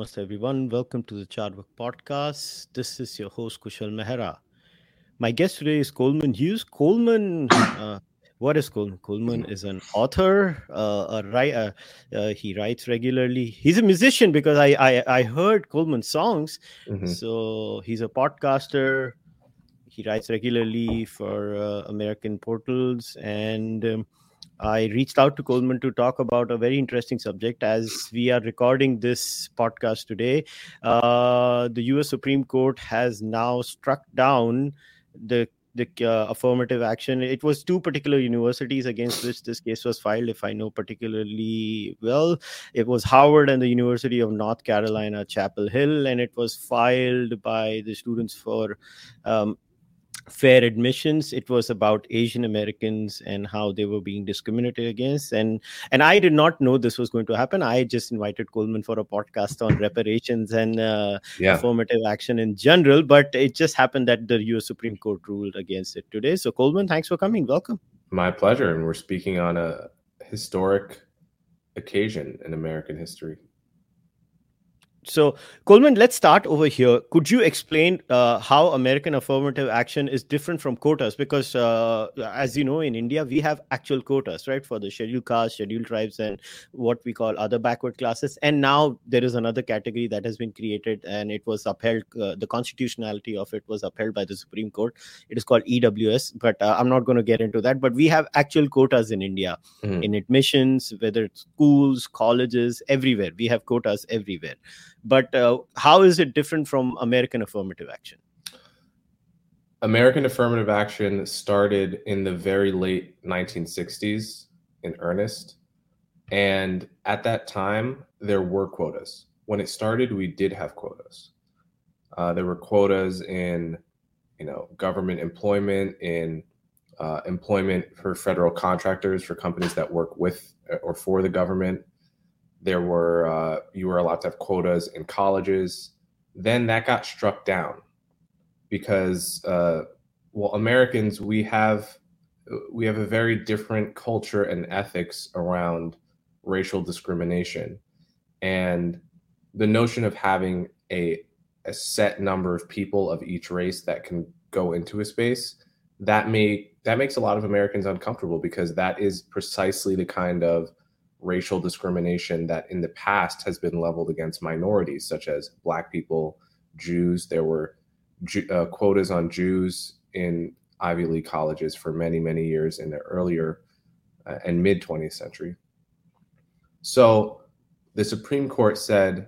Namaste, everyone. Welcome to the Cārvāka Podcast. This is your host, Kushal Mehra. My guest today is Coleman Hughes. What is Coleman? Coleman is an author. He writes regularly. He's a musician because I heard Coleman's songs. Mm-hmm. So he's a podcaster. He writes regularly for American Portals. And I reached out to Coleman to talk about a very interesting subject. As we are recording this podcast today, the U.S. Supreme Court has now struck down the affirmative action. It was two particular universities against which this case was filed, if I know particularly well. It was Howard and the University of North Carolina, Chapel Hill, and it was filed by the Students for Fair Admissions. It was about Asian Americans and how they were being discriminated against. And I did not know this was going to happen. I just invited Coleman for a podcast on reparations and affirmative action in general. But it just happened that the U.S. Supreme Court ruled against it today. So Coleman, thanks for coming. Welcome. My pleasure. And we're speaking on a historic occasion in American history. So, Coleman, let's start over here. Could you explain how American affirmative action is different from quotas? Because, as you know, in India, we have actual quotas, right, for the scheduled castes, scheduled tribes, and what we call other backward classes. And now there is another category that has been created, and it was upheld. The constitutionality of it was upheld by the Supreme Court. It is called EWS, but I'm not going to get into that. But we have actual quotas in India, in admissions, whether it's schools, colleges, everywhere. We have quotas everywhere. But how is it different from American affirmative action? American affirmative action started in the very late 1960s in earnest. And at that time, there were quotas. When it started, we did have quotas. There were quotas in, government employment, in employment for federal contractors, for companies that work with or for the government. There were, you were allowed to have quotas in colleges. Then that got struck down because, Americans, we have a very different culture and ethics around racial discrimination. And the notion of having a set number of people of each race that can go into a space, that makes a lot of Americans uncomfortable, because that is precisely the kind of racial discrimination that in the past has been leveled against minorities, such as Black people, Jews. There were quotas on Jews in Ivy League colleges for many, many years in the earlier and mid 20th century. So the Supreme Court said,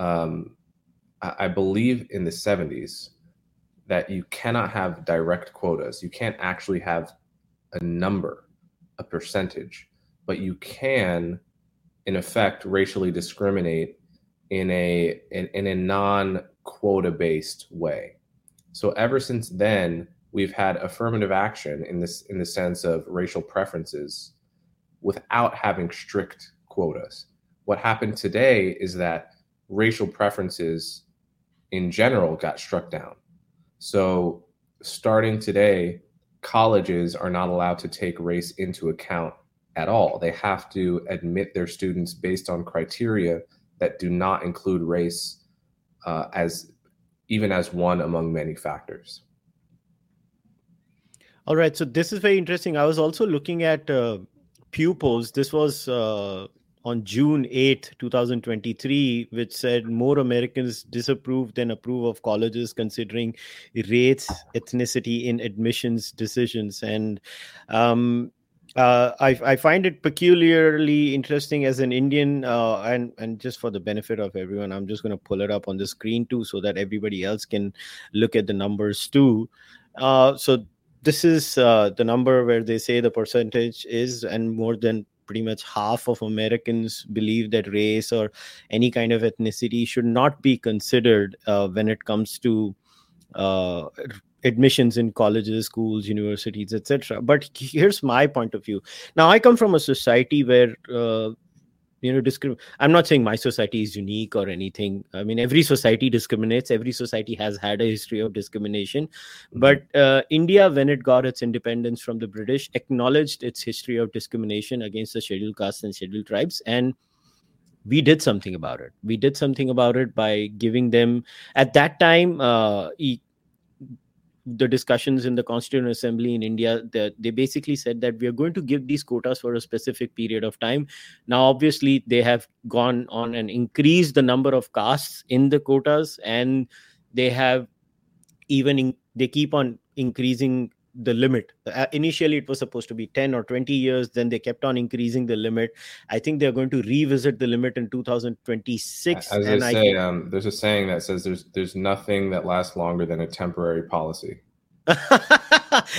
I believe in the 70s, that you cannot have direct quotas. You can't actually have a number, a percentage. But you can, in effect, racially discriminate in a non-quota-based way. So ever since then, we've had affirmative action in the sense of racial preferences without having strict quotas. What happened today is that racial preferences in general got struck down. So starting today, colleges are not allowed to take race into account at all. They have to admit their students based on criteria that do not include race as one among many factors. All right. So this is very interesting. I was also looking at Pew polls. This was on June 8th, 2023, which said more Americans disapprove than approve of colleges considering race, ethnicity in admissions decisions. And I find it peculiarly interesting as an Indian, and just for the benefit of everyone, I'm just going to pull it up on the screen too, so that everybody else can look at the numbers too. So this is the number where they say the percentage is, and more than pretty much half of Americans believe that race or any kind of ethnicity should not be considered when it comes to admissions in colleges, schools, universities, etc. But here's my point of view. Now, I come from a society where, I'm not saying my society is unique or anything. I mean, every society discriminates. Every society has had a history of discrimination. But India, when it got its independence from the British, acknowledged its history of discrimination against the scheduled castes and scheduled tribes, and we did something about it. We did something about it by giving them, at that time, the discussions in the Constituent Assembly in India, they basically said that we are going to give these quotas for a specific period of time. Now, obviously, they have gone on and increased the number of castes in the quotas, and they have they keep on increasing the limit. Initially, it was supposed to be 10 or 20 years. Then they kept on increasing the limit. I think they're going to revisit the limit in 2026. As and I say, there's a saying that says there's nothing that lasts longer than a temporary policy.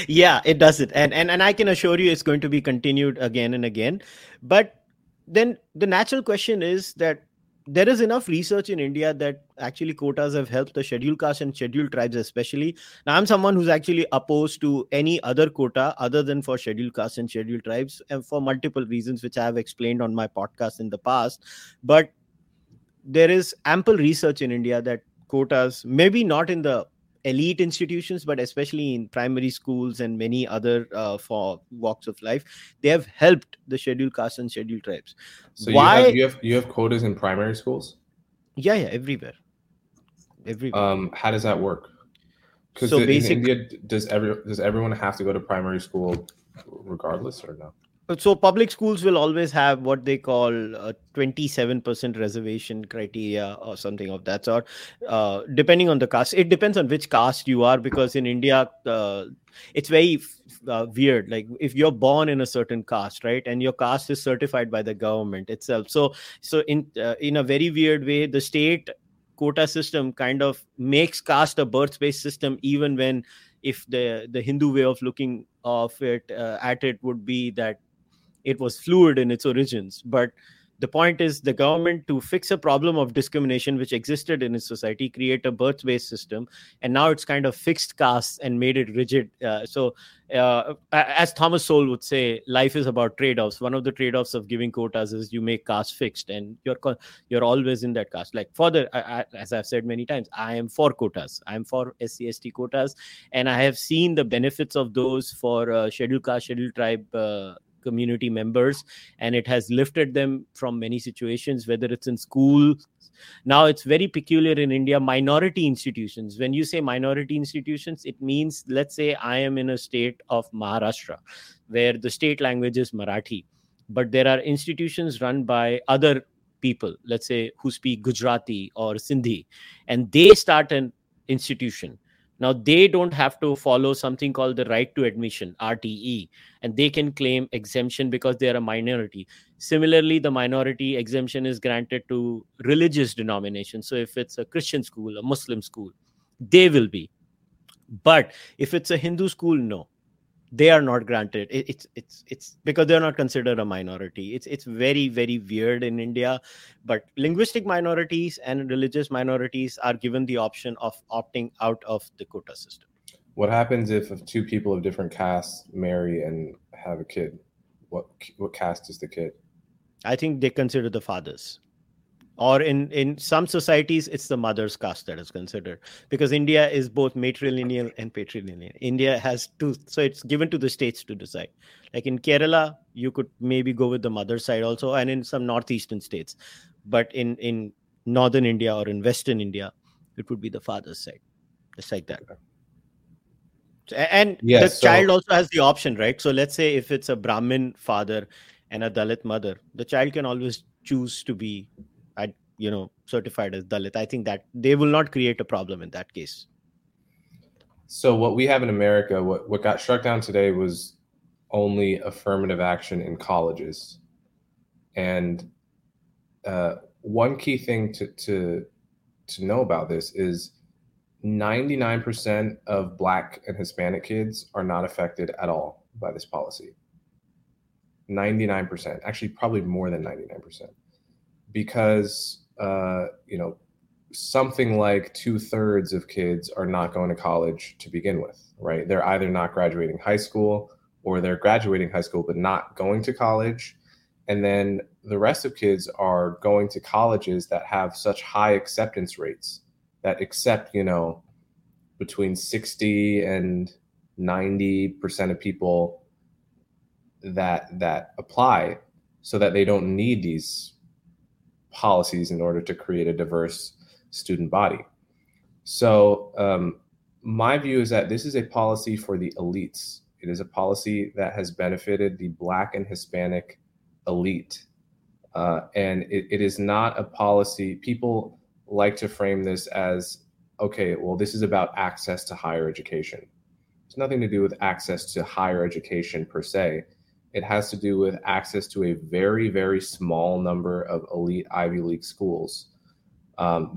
Yeah, it doesn't. And I can assure you it's going to be continued again and again. But then the natural question is that there is enough research in India that actually quotas have helped the scheduled caste and scheduled tribes especially. Now, I'm someone who's actually opposed to any other quota other than for scheduled caste and scheduled tribes, and for multiple reasons, which I have explained on my podcast in the past. But there is ample research in India that quotas, maybe not in the elite institutions, but especially in primary schools and many other for walks of life, they have helped the scheduled caste and scheduled tribes. So you have quotas in primary schools? Yeah, everywhere. How does that work? Because so basically, in India, does everyone have to go to primary school regardless or no? So public schools will always have what they call a 27% reservation criteria or something of that sort, depending on the caste. It depends on which caste you are, because in India, it's very weird. Like if you're born in a certain caste, right, and your caste is certified by the government itself. So in a very weird way, the state quota system kind of makes caste a birth-based system, even when if the Hindu way of looking at it would be that it was fluid in its origins. But the point is, the government, to fix a problem of discrimination which existed in its society, create a birth-based system, and now it's kind of fixed castes and made it rigid. So as Thomas Sowell would say, life is about trade-offs. One of the trade-offs of giving quotas is you make caste fixed, and you're always in that caste. Like as I've said many times, I am for quotas. I am for SCST quotas, and I have seen the benefits of those for scheduled caste, scheduled tribe community members, and it has lifted them from many situations, whether it's in school. Now, it's very peculiar in India, minority institutions. When you say minority institutions, it means, let's say I am in a state of Maharashtra where the state language is Marathi, but there are institutions run by other people, let's say, who speak Gujarati or Sindhi, and they start an institution. Now, they don't have to follow something called the right to admission, RTE, and they can claim exemption because they are a minority. Similarly, the minority exemption is granted to religious denominations. So if it's a Christian school, a Muslim school, they will be. But if it's a Hindu school, no. They are not granted. It's because they're not considered a minority. It's very, very weird in India. But linguistic minorities and religious minorities are given the option of opting out of the quota system. What happens if two people of different castes marry and have a kid? What caste is the kid? I think they consider the fathers. Or in some societies, it's the mother's caste that is considered, because India is both matrilineal and patrilineal. India has two, so it's given to the states to decide. Like in Kerala, you could maybe go with the mother's side also, and in some northeastern states. But in northern India or in western India, it would be the father's side, just like that. And the child also has the option, right? So let's say if it's a Brahmin father and a Dalit mother, the child can always choose to be certified as Dalit. I think that they will not create a problem in that case. So what we have in America, what got struck down today was only affirmative action in colleges. And one key thing to know about this is 99% of Black and Hispanic kids are not affected at all by this policy. 99%, actually probably more than 99%. Because, something like 2/3 of kids are not going to college to begin with, right? They're either not graduating high school or they're graduating high school but not going to college. And then the rest of kids are going to colleges that have such high acceptance rates that accept, between 60 and 90% of people that apply, so that they don't need these policies in order to create a diverse student body. So my view is that this is a policy for the elites. It is a policy that has benefited the Black and Hispanic elite. And it is not a policy. People like to frame this as, okay, well, this is about access to higher education. It's nothing to do with access to higher education per se. It has to do with access to a very, very small number of elite Ivy League schools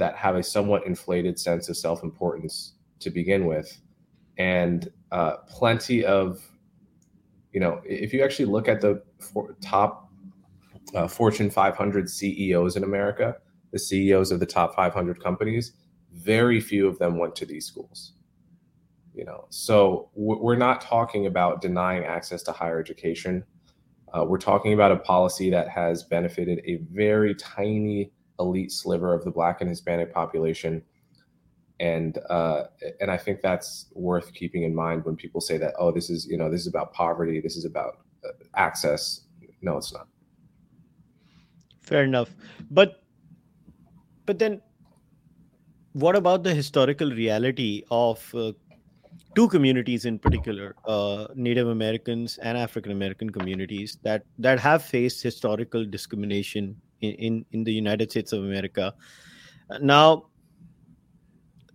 that have a somewhat inflated sense of self-importance to begin with. And plenty of, you know, if you actually look at the top Fortune 500 CEOs in America, the CEOs of the top 500 companies, very few of them went to these schools. You know, so we're not talking about denying access to higher education. We're talking about a policy that has benefited a very tiny elite sliver of the Black and Hispanic population. And I think that's worth keeping in mind when people say that, oh, this is, you know, this is about poverty. This is about access. No, it's not. Fair enough. But then what about the historical reality of two communities in particular, Native Americans and African American communities that have faced historical discrimination in the United States of America? Now,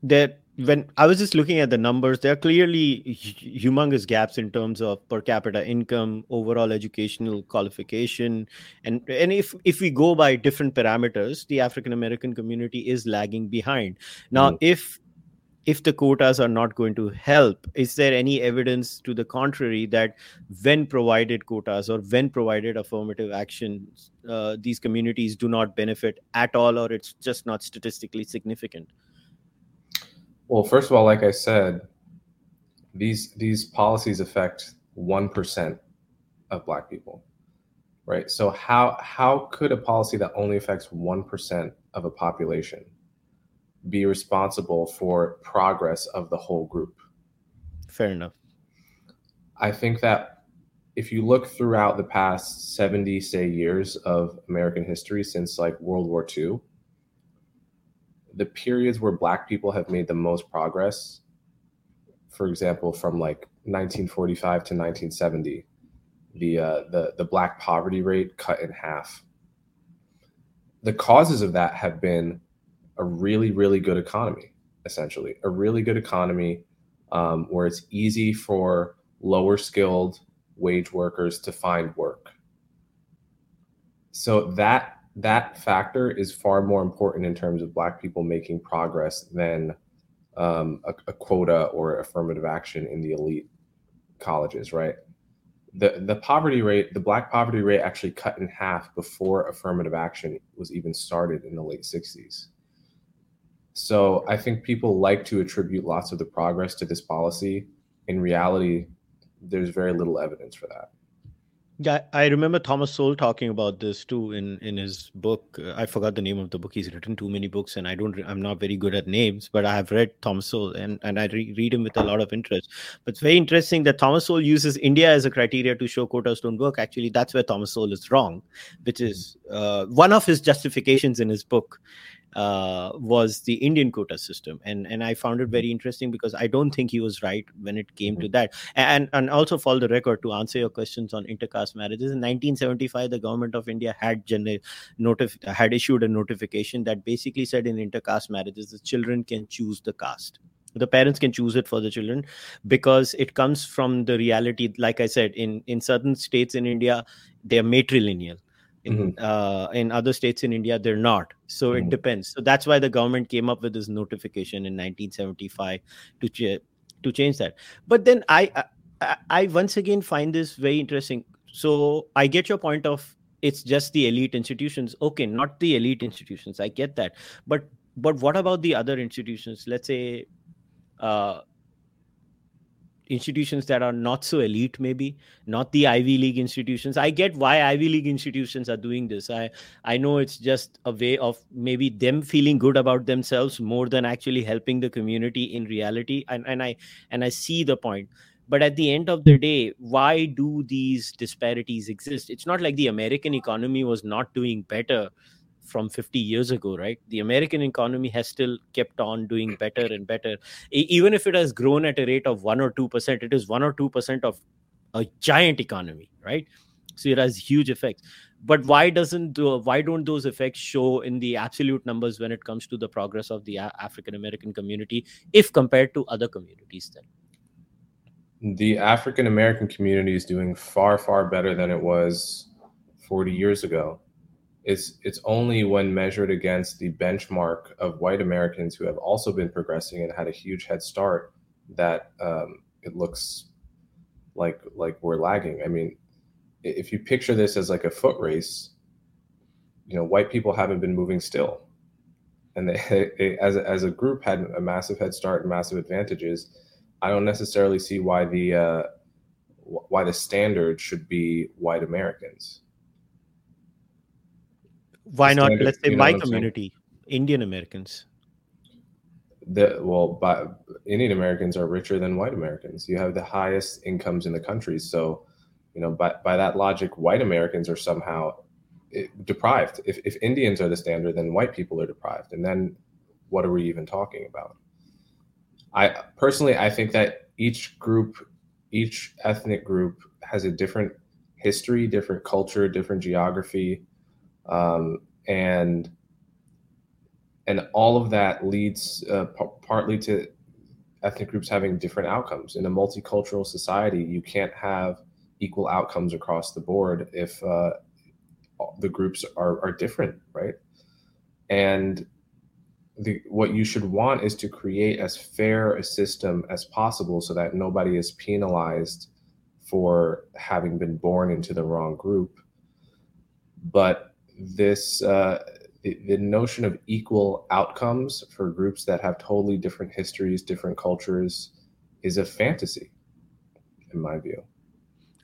that when I was just looking at the numbers, there are clearly humongous gaps in terms of per capita income, overall educational qualification. And if we go by different parameters, the African American community is lagging behind. Now, if the quotas are not going to help, is there any evidence to the contrary that when provided quotas or when provided affirmative actions, these communities do not benefit at all, or it's just not statistically significant? Well, first of all, like I said, these policies affect 1% of Black people, right? So how could a policy that only affects 1% of a population be responsible for progress of the whole group? Fair enough. I think that if you look throughout the past 70, say, years of American history since like World War II, the periods where Black people have made the most progress, for example, from like 1945 to 1970, the Black poverty rate cut in half. The causes of that have been a really, really good economy, essentially. A really good economy where it's easy for lower skilled wage workers to find work. So that factor is far more important in terms of Black people making progress than a quota or affirmative action in the elite colleges, right? The poverty rate, the Black poverty rate actually cut in half before affirmative action was even started in the late 60s. So I think people like to attribute lots of the progress to this policy. In reality, there's very little evidence for that. Yeah, I remember Thomas Sowell talking about this too in his book. I forgot the name of the book. He's written too many books, and I'm not very good at names, but I have read Thomas Sowell, and I read him with a lot of interest. But it's very interesting that Thomas Sowell uses India as a criteria to show quotas don't work. Actually, that's where Thomas Sowell is wrong, which is one of his justifications in his book. Was the Indian quota system. And I found it very interesting because I don't think he was right when it came to that. And also, for the record, to answer your questions on intercaste marriages, in 1975, the government of India had issued a notification that basically said in intercaste marriages, the children can choose the caste. The parents can choose it for the children because it comes from the reality. Like I said, in certain states in India, they are matrilineal. In other states in India, they're not. So it depends. So that's why the government came up with this notification in 1975 to change that. But then I once again find this very interesting. So I get your point of it's just the elite institutions. Okay, not the elite institutions. I get that. But what about the other institutions? Let's say institutions that are not so elite, maybe not the Ivy League institutions. I get why Ivy League institutions are doing this. I know it's just a way of maybe them feeling good about themselves more than actually helping the community in reality. And I see the point. But at the end of the day, why do these disparities exist? It's not like the American economy was not doing better from 50 years ago, right? The American economy has still kept on doing better and better. Even if it has grown at a rate of 1 or 2%, it is 1 or 2% of a giant economy, right? So it has huge effects. But why don't those effects show in the absolute numbers when it comes to the progress of the African-American community if compared to other communities then? The African-American community is doing far, far better than it was 40 years ago. It's only when measured against the benchmark of white Americans who have also been progressing and had a huge head start that it looks like we're lagging. I mean, if you picture this as like a foot race, you know, white people haven't been moving still. And they as a group had a massive head start and massive advantages. I don't necessarily see why the standard should be white Americans. Why not, let's say, my community, Indian Americans? Indian Americans are richer than white Americans. You have the highest incomes in the country. So, you know, by that logic, white Americans are somehow deprived. If Indians are the standard, then white people are deprived. And then what are we even talking about? I think that each ethnic group has a different history, different culture, different geography. And all of that leads partly to ethnic groups having different outcomes. In a multicultural society, you can't have equal outcomes across the board if the groups are different, right? And what you should want is to create as fair a system as possible so that nobody is penalized for having been born into the wrong group. But this the notion of equal outcomes for groups that have totally different histories, different cultures, is a fantasy, in my view.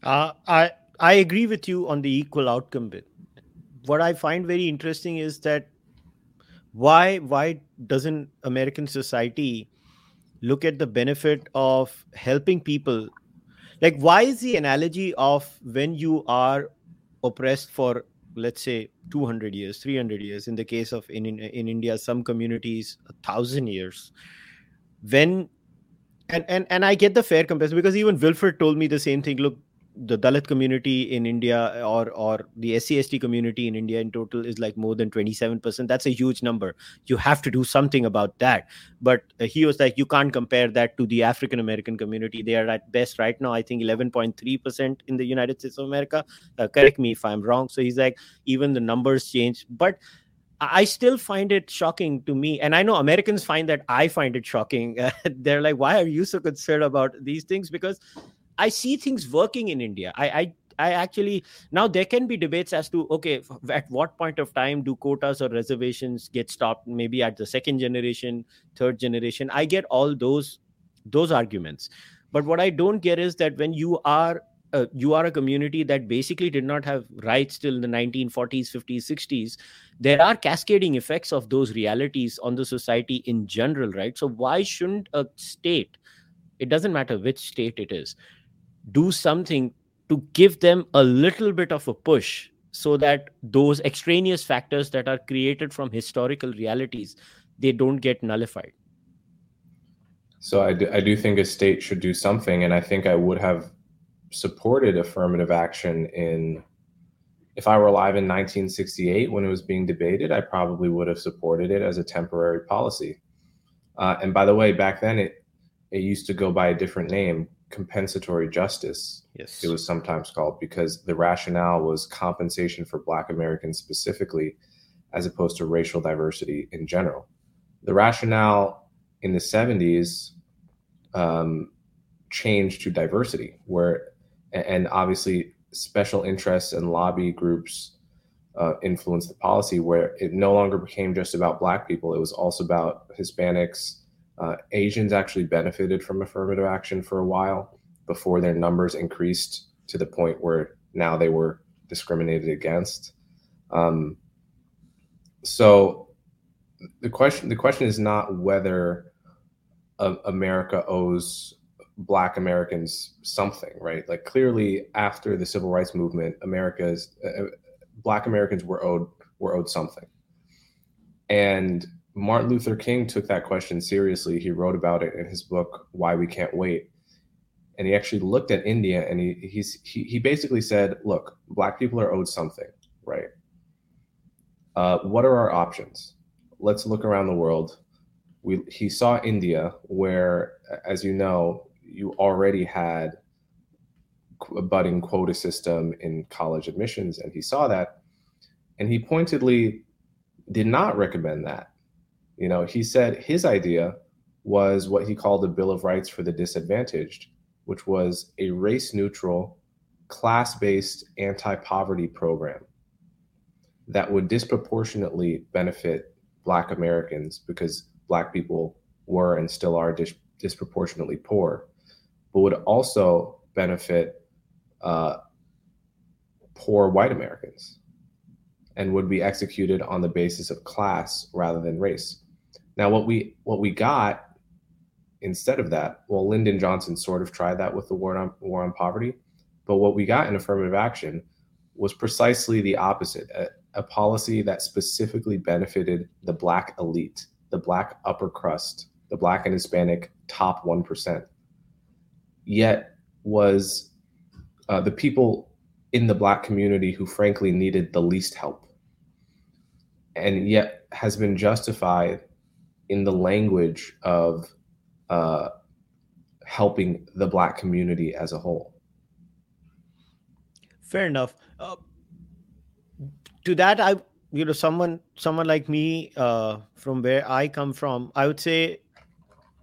I agree with you on the equal outcome bit. What I find very interesting is that why doesn't American society look at the benefit of helping people? Like, why is the analogy of when you are oppressed for, let's say, 200 years, 300 years, in the case of in India, some communities, 1,000 years, when and I get the fair comparison, because even Wilfred told me the same thing. Look, the Dalit community in India or the SCST community in India in total is like more than 27%. That's a huge number. You have to do something about that. But he was like, you can't compare that to the African-American community. They are at best right now, I think, 11.3% in the United States of America. Correct me if I'm wrong. So he's like, even the numbers change. But I still find it shocking to me. And I know Americans find that I find it shocking. They're like, why are you so concerned about these things? Because I see things working in India. I actually, now there can be debates as to, okay, at what point of time do quotas or reservations get stopped? Maybe at the second generation, third generation. I get all those arguments. But what I don't get is that when you are a community that basically did not have rights till the 1940s, 50s, 60s, there are cascading effects of those realities on the society in general, right? So why shouldn't a state, it doesn't matter which state it is, do something to give them a little bit of a push so that those extraneous factors that are created from historical realities, they don't get nullified? So I do think a state should do something. And I think I would have supported affirmative action if I were alive in 1968 when it was being debated. I probably would have supported it as a temporary policy. And by the way, back then it used to go by a different name, compensatory justice. Yes, it was sometimes called, because the rationale was compensation for Black Americans specifically, as opposed to racial diversity in general. The rationale in the 70s changed to diversity, where, and obviously special interests and lobby groups influenced the policy, where it no longer became just about Black people. It was also about Hispanics. Asians actually benefited from affirmative action for a while before their numbers increased to the point where now they were discriminated against. So the question is not whether America owes Black Americans something, right? Like, clearly after the Civil Rights Movement, Black Americans were owed something. And Martin Luther King took that question seriously. He wrote about it in his book, Why We Can't Wait. And he actually looked at India and he basically said, look, Black people are owed something, right? What are our options? Let's look around the world. He saw India where, as you know, you already had a budding quota system in college admissions. And he saw that, and he pointedly did not recommend that. You know, he said his idea was what he called a Bill of Rights for the Disadvantaged, which was a race-neutral, class-based anti-poverty program that would disproportionately benefit Black Americans because Black people were and still are disproportionately poor, but would also benefit poor white Americans and would be executed on the basis of class rather than race. Now, what we got instead of that, well, Lyndon Johnson sort of tried that with the war on poverty, but what we got in affirmative action was precisely the opposite, a policy that specifically benefited the Black elite, the Black upper crust, the Black and Hispanic top 1%, yet was the people in the Black community who frankly needed the least help, and yet has been justified in the language of helping the Black community as a whole. Fair enough. To that, someone like me, from where I come from, I would say,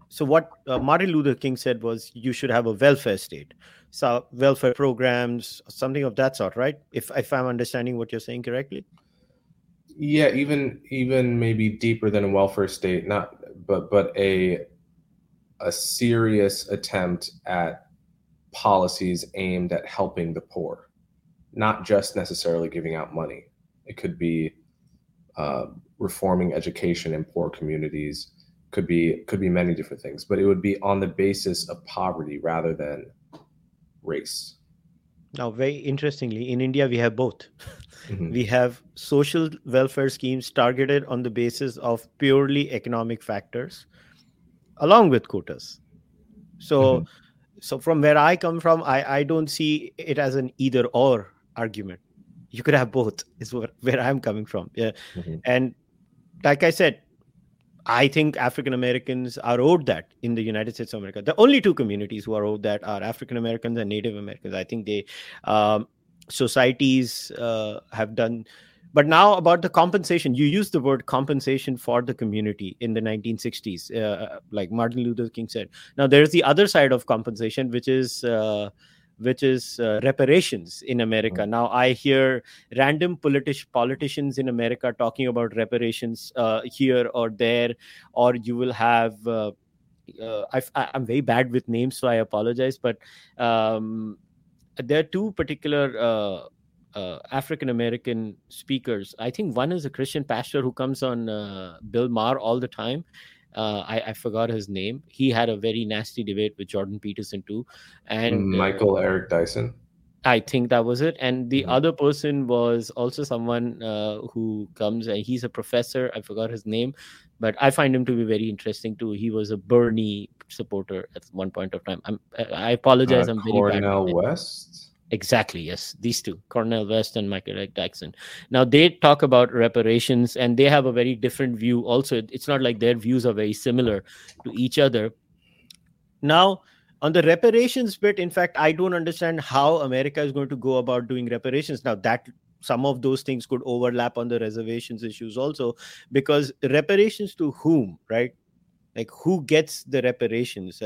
so what Martin Luther King said was you should have a welfare state. So welfare programs, something of that sort, right? If I'm understanding what you're saying correctly. Yeah, even maybe deeper than a welfare state, but a serious attempt at policies aimed at helping the poor, not just necessarily giving out money. It could be reforming education in poor communities. Could be many different things, but it would be on the basis of poverty rather than race. Now, very interestingly, in India, we have both. Mm-hmm. We have social welfare schemes targeted on the basis of purely economic factors, along with quotas. So, mm-hmm. So from where I come from, I don't see it as an either or argument. You could have both is where I'm coming from. Yeah. Mm-hmm. And like I said, I think African-Americans are owed that in the United States of America. The only two communities who are owed that are African-Americans and Native Americans. I think they societies have done. But now about the compensation, you used the word compensation for the community in the 1960s, like Martin Luther King said. Now, there's the other side of compensation, which is reparations in America. Now, I hear random politicians in America talking about reparations here or there, or you will have, I'm very bad with names, so I apologize, but there are two particular African-American speakers. I think one is a Christian pastor who comes on Bill Maher all the time. I forgot his name. He had a very nasty debate with Jordan Peterson too, and Michael Eric Dyson. I think that was it. And the other person was also someone who comes, and he's a professor. I forgot his name, but I find him to be very interesting too. He was a Bernie supporter at one point of time. I apologize. I'm very bad. Cornel West. Exactly. Yes. These two, Cornel West and Michael Jackson. Now they talk about reparations and they have a very different view. Also, it's not like their views are very similar to each other. Now on the reparations bit, in fact, I don't understand how America is going to go about doing reparations. Now that some of those things could overlap on the reservations issues also, because reparations to whom, right? Like who gets the reparations?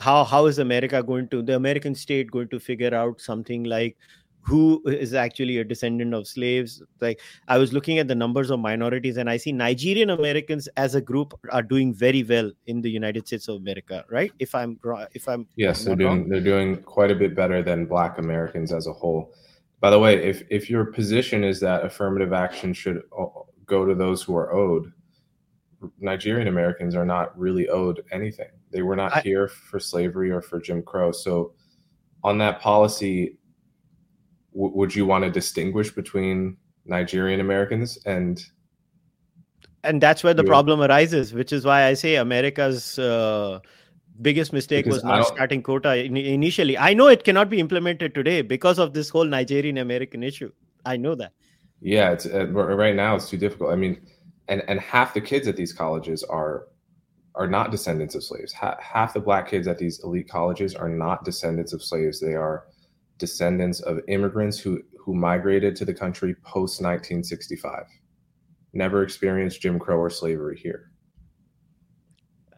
How is America the American state going to figure out something like who is actually a descendant of slaves? Like I was looking at the numbers of minorities and I see Nigerian Americans as a group are doing very well in the United States of America, right? If I'm wrong, they're doing quite a bit better than Black Americans as a whole. By the way, if your position is that affirmative action should go to those who are owed, Nigerian Americans are not really owed anything. They were not here for slavery or for Jim Crow. So on that policy, would you want to distinguish between Nigerian Americans and And that's where the problem arises, which is why I say America's biggest mistake was not starting quota initially. I know it cannot be implemented today because of this whole Nigerian-American issue. I know that. Yeah, it's right now it's too difficult. I mean, and half the kids at these colleges are not descendants of slaves. Half the black kids at these elite colleges are not descendants of slaves. They are descendants of immigrants who migrated to the country post 1965. Never experienced Jim Crow or slavery here.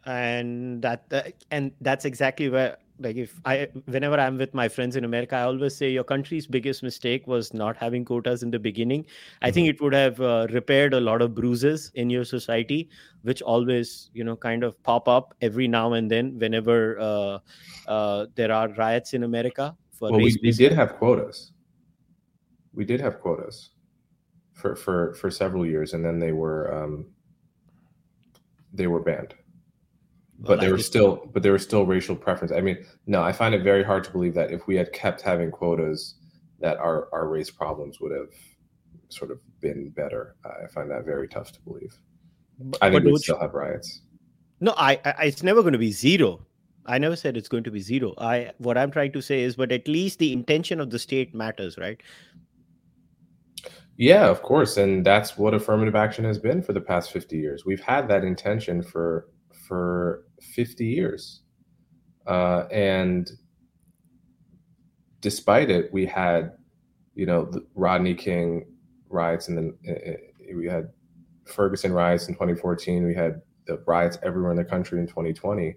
And that's exactly where, like, whenever I'm with my friends in America, I always say your country's biggest mistake was not having quotas in the beginning. I think it would have repaired a lot of bruises in your society, which always, kind of pop up every now and then whenever there are riots in America. We did have quotas. We did have quotas for several years, and then they were banned. But there was still racial preference. I mean, no, I find it very hard to believe that if we had kept having quotas, that our race problems would have sort of been better. I find that very tough to believe. I think we'd still have riots. No, I it's never going to be zero. I never said it's going to be zero. What I'm trying to say is, but at least the intention of the state matters, right? Yeah, of course. And that's what affirmative action has been for the past 50 years. We've had that intention for 50 years. And despite it, we had, the Rodney King riots, and then we had Ferguson riots in 2014. We had the riots everywhere in the country in 2020.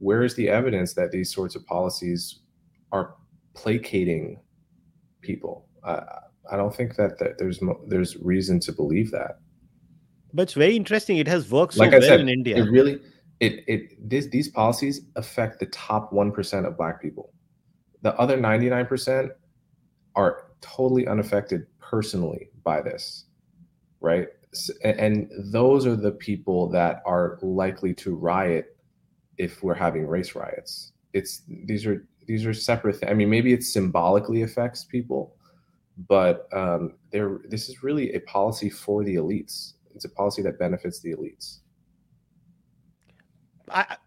Where is the evidence that these sorts of policies are placating people? I don't think that there's reason to believe that. But it's very interesting. It has worked so well in India. It really... These policies affect the top 1% of black people. The other 99% are totally unaffected personally by this, right? And those are the people that are likely to riot if we're having race riots. These are separate things. I mean, maybe it symbolically affects people, but this is really a policy for the elites. It's a policy that benefits the elites.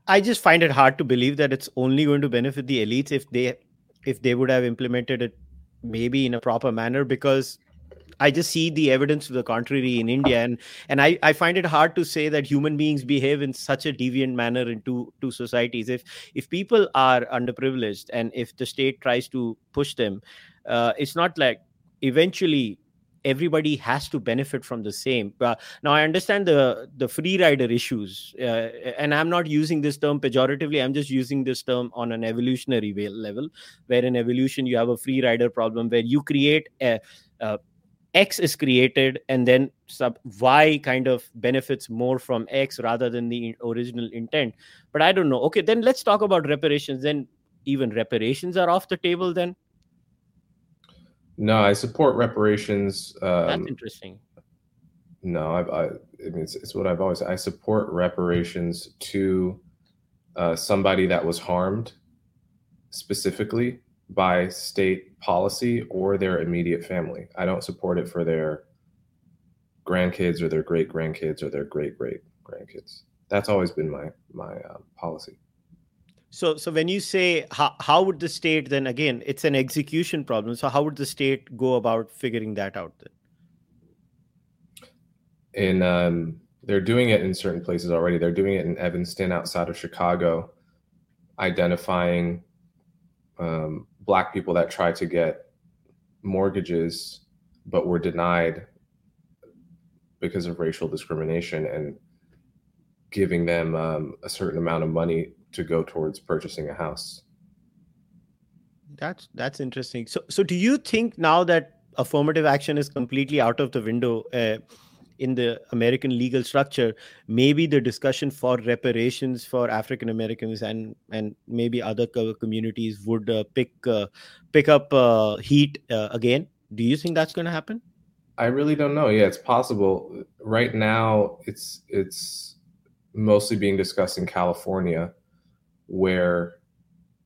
I just find it hard to believe that it's only going to benefit the elites if they would have implemented it maybe in a proper manner, because I just see the evidence to the contrary in India. And I find it hard to say that human beings behave in such a deviant manner in two societies. If people are underprivileged and if the state tries to push them, it's not like eventually everybody has to benefit from the same. Now, I understand the free rider issues, and I'm not using this term pejoratively. I'm just using this term on an evolutionary level, where in evolution you have a free rider problem where you create X is created and then Y kind of benefits more from X rather than the original intent. But I don't know. Okay, then let's talk about reparations. Then even reparations are off the table then? No, I support reparations. That's interesting. No, I mean, it's what I've always said. I support reparations to somebody that was harmed specifically by state policy or their immediate family. I don't support it for their grandkids or their great-grandkids or their great-great-grandkids. That's always been my policy. So when you say how would the state, then again, it's an execution problem. So how would the state go about figuring that out then? And they're doing it in certain places already. They're doing it in Evanston outside of Chicago, identifying black people that tried to get mortgages but were denied because of racial discrimination, and giving them a certain amount of money to go towards purchasing a house. That's interesting. So do you think now that affirmative action is completely out of the window in the American legal structure, maybe the discussion for reparations for African Americans and maybe other communities would pick up heat again? Do you think that's going to happen? I really don't know. Yeah, it's possible. Right now, it's mostly being discussed in California, where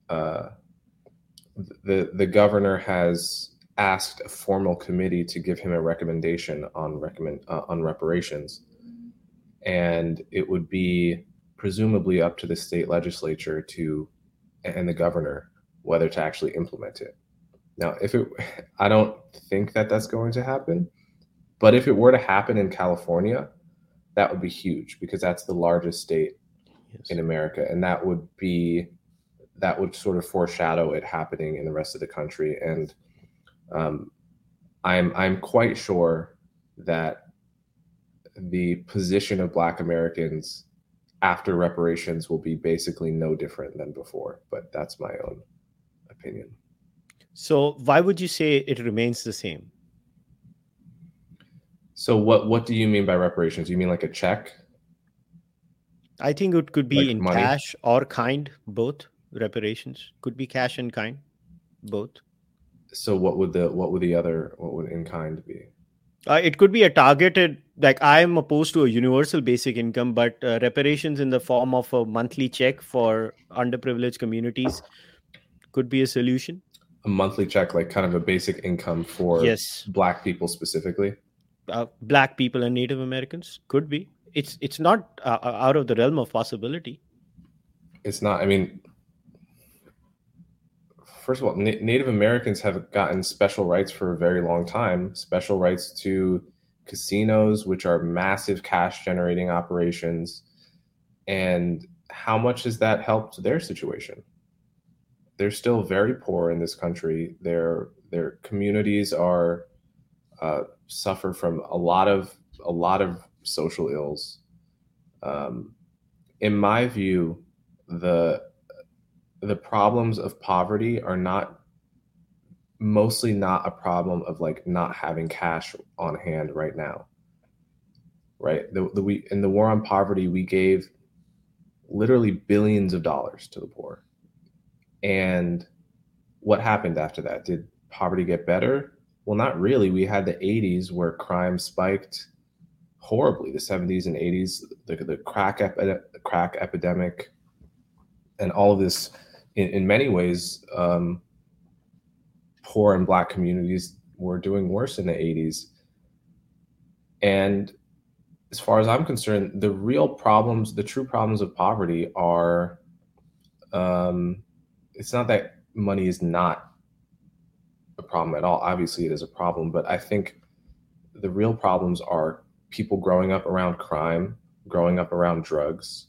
the governor has asked a formal committee to give him a recommendation on reparations. And it would be presumably up to the state legislature to, and the governor, whether to actually implement it. Now, I don't think that that's going to happen, but if it were to happen in California, that would be huge because that's the largest state in America. And that would sort of foreshadow it happening in the rest of the country. And I'm quite sure that the position of Black Americans after reparations will be basically no different than before, but that's my own opinion. So why would you say it remains the same? So what do you mean by reparations? You mean like a check? I think it could be like in money? Cash or kind, both. Reparations could be cash and kind, both. So what would in kind be? It could be a targeted, like I'm opposed to a universal basic income, but reparations in the form of a monthly check for underprivileged communities could be a solution. A monthly check, like kind of a basic income for Black people specifically? Black people and Native Americans could be. It's not out of the realm of possibility. It's not. I mean, first of all, Native Americans have gotten special rights for a very long time, special rights to casinos, which are massive cash generating operations. And how much has that helped their situation? They're still very poor in this country. Their communities are suffer from a lot of social ills. In my view, the problems of poverty are not a problem of like not having cash on hand right now, right? In the war on poverty, we gave literally billions of dollars to the poor. And what happened after that? Did poverty get better? Well, not really. We had the 80s where crime spiked horribly, the 70s and 80s, the crack epidemic, and all of this. In many ways, poor and Black communities were doing worse in the 80s. And as far as I'm concerned, the true problems of poverty are, it's not that money is not a problem at all. Obviously, it is a problem. But I think the real problems are people growing up around crime, growing up around drugs,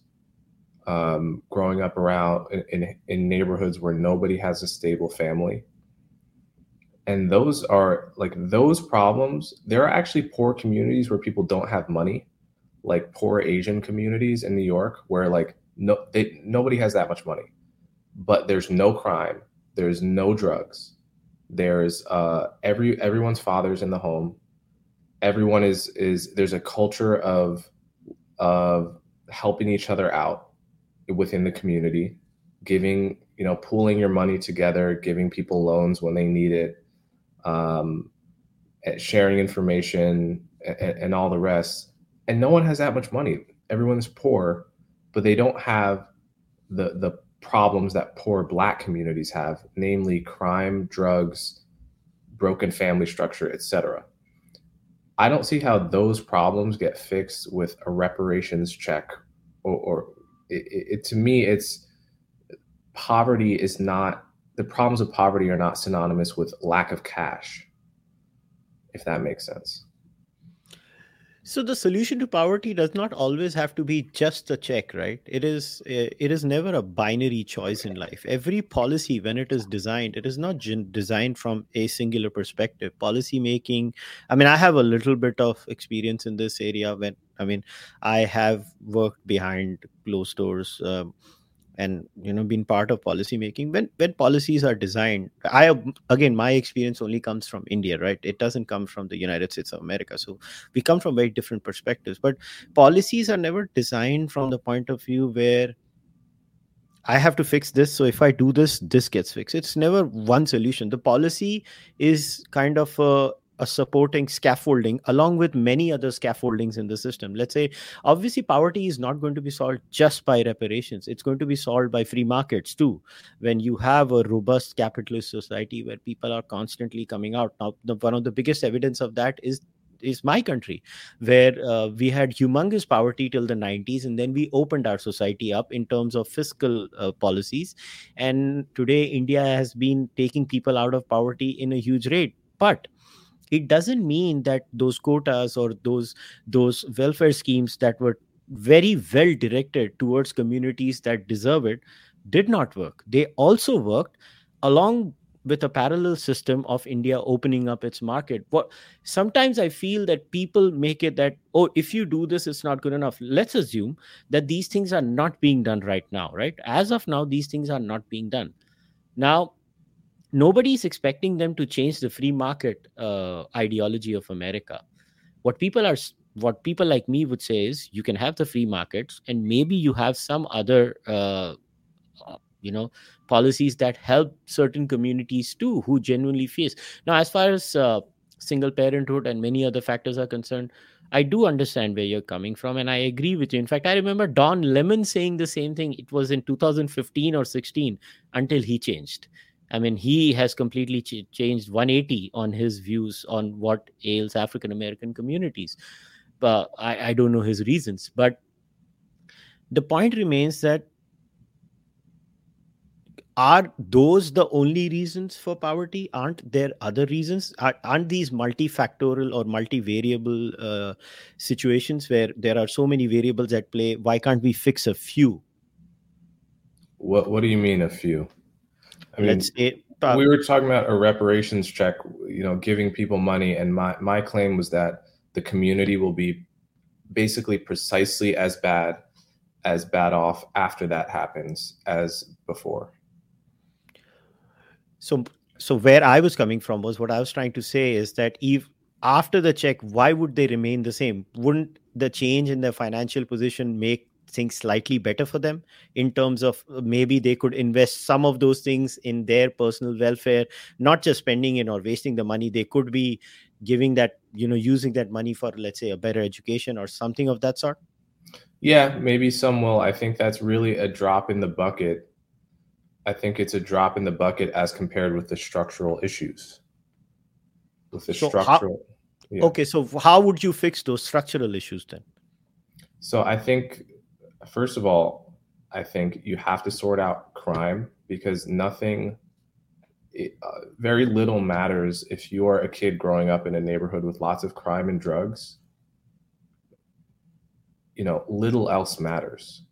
growing up around in neighborhoods where nobody has a stable family. And those are like those problems. There are actually poor communities where people don't have money, like poor Asian communities in New York, where like nobody has that much money, but there's no crime. There's no drugs. There's everyone's father's in the home. Everyone is there's a culture of helping each other out within the community, giving, pooling your money together, giving people loans when they need it, sharing information and all the rest. And no one has that much money. Everyone's poor, but they don't have the problems that poor Black communities have, namely crime, drugs, broken family structure, etc. I don't see how those problems get fixed with a reparations check or to me, it's poverty is not, the problems of poverty are not synonymous with lack of cash, if that makes sense. So the solution to poverty does not always have to be just a check, right? It is never a binary choice in life. Every policy, when it is designed, it is not designed from a singular perspective. Policy making, I mean, I have a little bit of experience in this area when, I have worked behind closed doors and, been part of policy making. When policies are designed, my experience only comes from India, right? It doesn't come from the United States of America. So we come from very different perspectives, but policies are never designed from the point of view where I have to fix this. So if I do this, this gets fixed. It's never one solution. The policy is kind of a supporting scaffolding along with many other scaffoldings in the system. Let's say, obviously, poverty is not going to be solved just by reparations. It's going to be solved by free markets too. When you have a robust capitalist society where people are constantly coming out. Now, one of the biggest evidence of that is is my country, where we had humongous poverty till the 90s, and then we opened our society up in terms of fiscal policies. And today, India has been taking people out of poverty in a huge rate. But it doesn't mean that those quotas or those welfare schemes that were very well directed towards communities that deserve it did not work. They also worked along with a parallel system of India opening up its market. What sometimes I feel that people make it that, oh, if you do this, it's not good enough. Let's assume that these things are not being done right now, right? As of now, these things are not being done. Now, nobody's expecting them to change the free market ideology of America. What people like me would say is you can have the free markets and maybe you have some other policies that help certain communities too who genuinely face. Now, as far as single parenthood and many other factors are concerned, I do understand where you're coming from and I agree with you. In fact, I remember Don Lemon saying the same thing. It was in 2015 or 16 until he changed. I mean, he has completely changed 180 on his views on what ails African-American communities. But I don't know his reasons. But the point remains that are those the only reasons for poverty? Aren't there other reasons? Aren't these multifactorial or multivariable situations where there are so many variables at play? Why can't we fix a few? What do you mean a few? I mean, we were talking about a reparations check, giving people money. And my claim was that the community will be basically precisely as bad off after that happens as before. So where I was coming from was what I was trying to say is that if after the check, why would they remain the same? Wouldn't the change in their financial position make things slightly better for them in terms of maybe they could invest some of those things in their personal welfare, not just spending it or wasting the money? They could be giving that, using that money for, let's say, a better education or something of that sort. Yeah, maybe some will. I think that's really a drop in the bucket. I think it's a drop in the bucket as compared with the structural issues. Okay, so how would you fix those structural issues then? So I think, first of all, I think you have to sort out crime, because very little matters if you are a kid growing up in a neighborhood with lots of crime and drugs. Little else matters.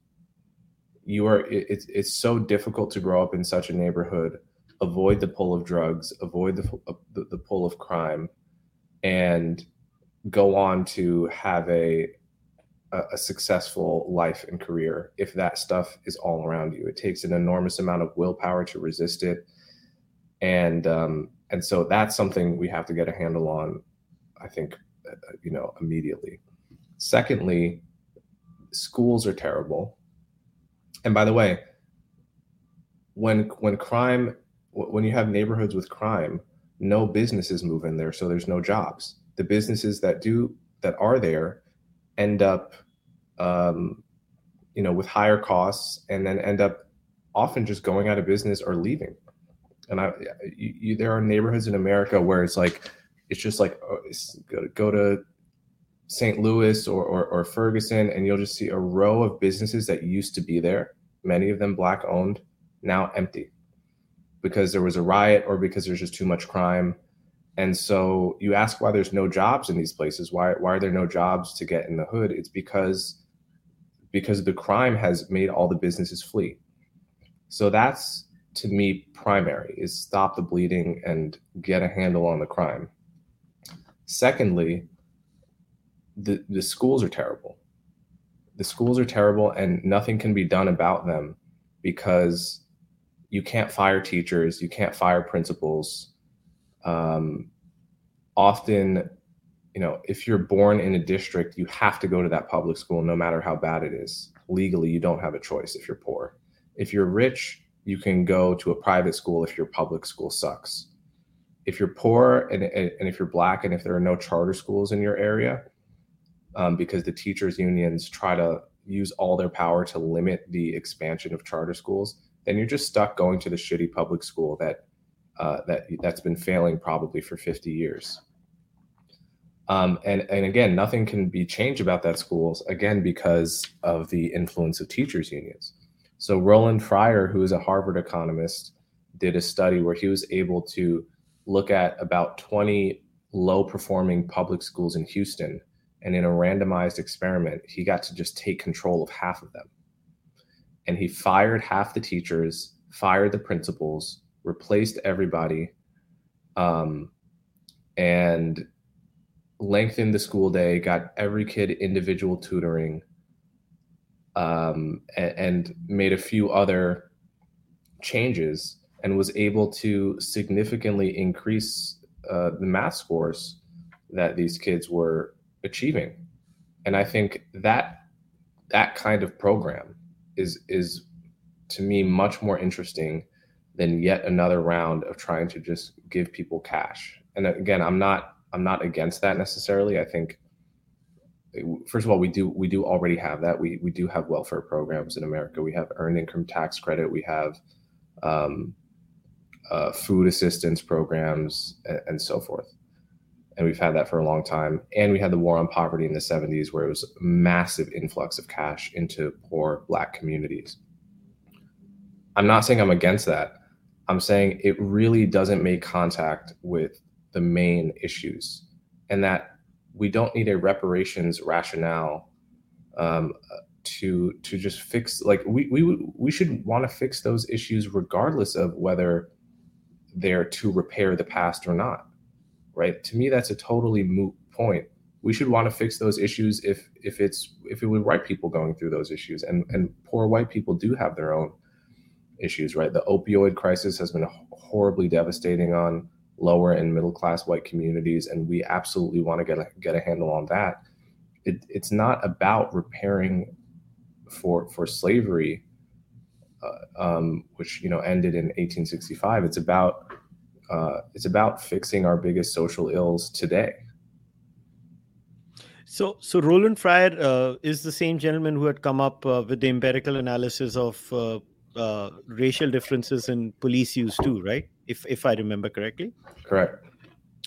It's so difficult to grow up in such a neighborhood, avoid the pull of drugs, avoid the pull of crime, and go on to have a successful life and career if that stuff is all around you. It takes an enormous amount of willpower to resist it. And so that's something we have to get a handle on, I think, immediately. Secondly, schools are terrible. And by the way, when you have neighborhoods with crime, no businesses move in there, so there's no jobs. The businesses that are there end up, with higher costs, and then end up often just going out of business or leaving. And there are neighborhoods in America where go to St. Louis or Ferguson, and you'll just see a row of businesses that used to be there, many of them Black owned, now empty because there was a riot or because there's just too much crime. And so you ask why there's no jobs in these places. Why are there no jobs to get in the hood? It's because the crime has made all the businesses flee. So that's, to me, primary, is stop the bleeding and get a handle on the crime. Secondly, the schools are terrible. The schools are terrible and nothing can be done about them, because you can't fire teachers, you can't fire principals. Often, if you're born in a district, you have to go to that public school, no matter how bad it is. Legally, you don't have a choice if you're poor. If you're rich, you can go to a private school if your public school sucks. If you're poor and if you're Black, and if there are no charter schools in your area, because the teachers unions try to use all their power to limit the expansion of charter schools, then you're just stuck going to the shitty public school that's been failing probably for 50 years. And again, nothing can be changed about that schools, again, because of the influence of teachers unions. So Roland Fryer, who is a Harvard economist, did a study where he was able to look at about 20 low-performing public schools in Houston. And in a randomized experiment, he got to just take control of half of them. And he fired half the teachers, fired the principals, replaced everybody, and lengthened the school day, got every kid individual tutoring, and made a few other changes, and was able to significantly increase the math scores that these kids were achieving. And I think that kind of program is to me much more interesting than yet another round of trying to just give people cash. And again, I'm not against that necessarily. I think, first of all, we do already have that. We do have welfare programs in America. We have earned income tax credit. We have food assistance programs and so forth. And we've had that for a long time. And we had the war on poverty in the 70s, where it was a massive influx of cash into poor Black communities. I'm not saying I'm against that. I'm saying it really doesn't make contact with the main issues, and that we don't need a reparations rationale to just fix, like we should want to fix those issues regardless of whether they're to repair the past or not, right? To me, that's a totally moot point. We should want to fix those issues if it were white people going through those issues, and poor white people do have their own issues, right? The opioid crisis has been horribly devastating on lower and middle class white communities, and we absolutely want to get a handle on that. It's not about repairing for slavery, which ended in 1865. It's about fixing our biggest social ills today. So Roland Fryer is the same gentleman who had come up with the empirical analysis of racial differences in police use too, right? If I remember correctly. Correct.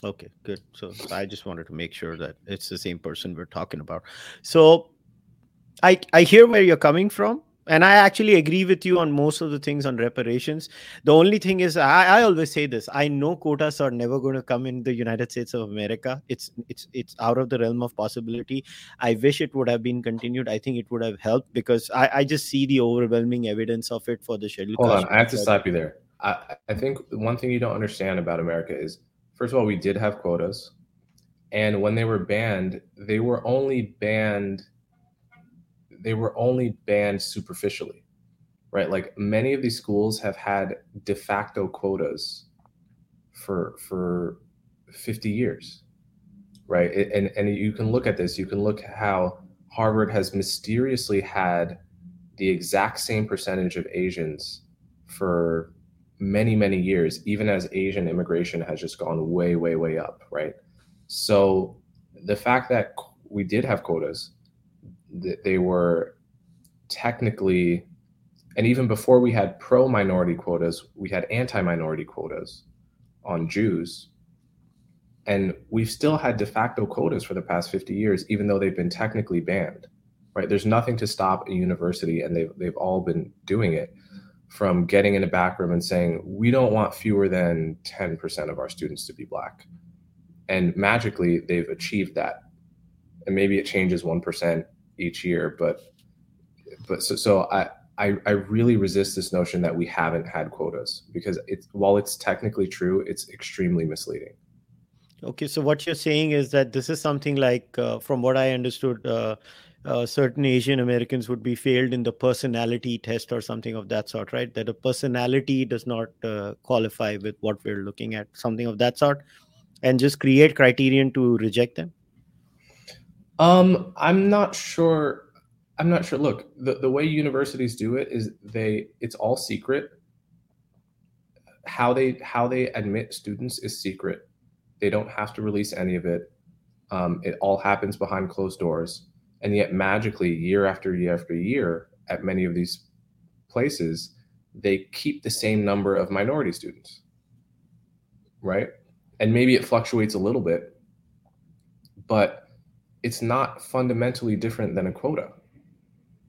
Okay, good. So I just wanted to make sure that it's the same person we're talking about. So I hear where you're coming from, and I actually agree with you on most of the things on reparations. The only thing is, I always say this, I know quotas are never going to come in the United States of America. It's out of the realm of possibility. I wish it would have been continued. I think it would have helped, because I just see the overwhelming evidence of it for the schedule. Hold on, I have to stop you there. I think one thing you don't understand about America is, first of all, we did have quotas. And when they were banned, they were only banned superficially, right? Like many of these schools have had de facto quotas for 50 years, right? And you can look at this, you can look how Harvard has mysteriously had the exact same percentage of Asians for many, many years, even as Asian immigration has just gone way, way, way up, right? So the fact that we did have quotas, they were technically, and even before we had pro-minority quotas, we had anti-minority quotas on Jews. And we've still had de facto quotas for the past 50 years, even though they've been technically banned, right? There's nothing to stop a university, and they've all been doing it, from getting in a back room and saying, we don't want fewer than 10% of our students to be Black. And magically, they've achieved that. And maybe it changes 1% each year, but I really resist this notion that we haven't had quotas, because while it's technically true, it's extremely misleading. Okay, so what you're saying is that this is something like, from what I understood, certain Asian Americans would be failed in the personality test or something of that sort, right? That a personality does not qualify with what we're looking at, something of that sort, and just create criterion to reject them? I'm not sure. Look, the way universities do it is it's all secret. How they admit students is secret. They don't have to release any of it. It all happens behind closed doors. And yet magically, year after year after year, at many of these places, they keep the same number of minority students, right? And maybe it fluctuates a little bit, but it's not fundamentally different than a quota.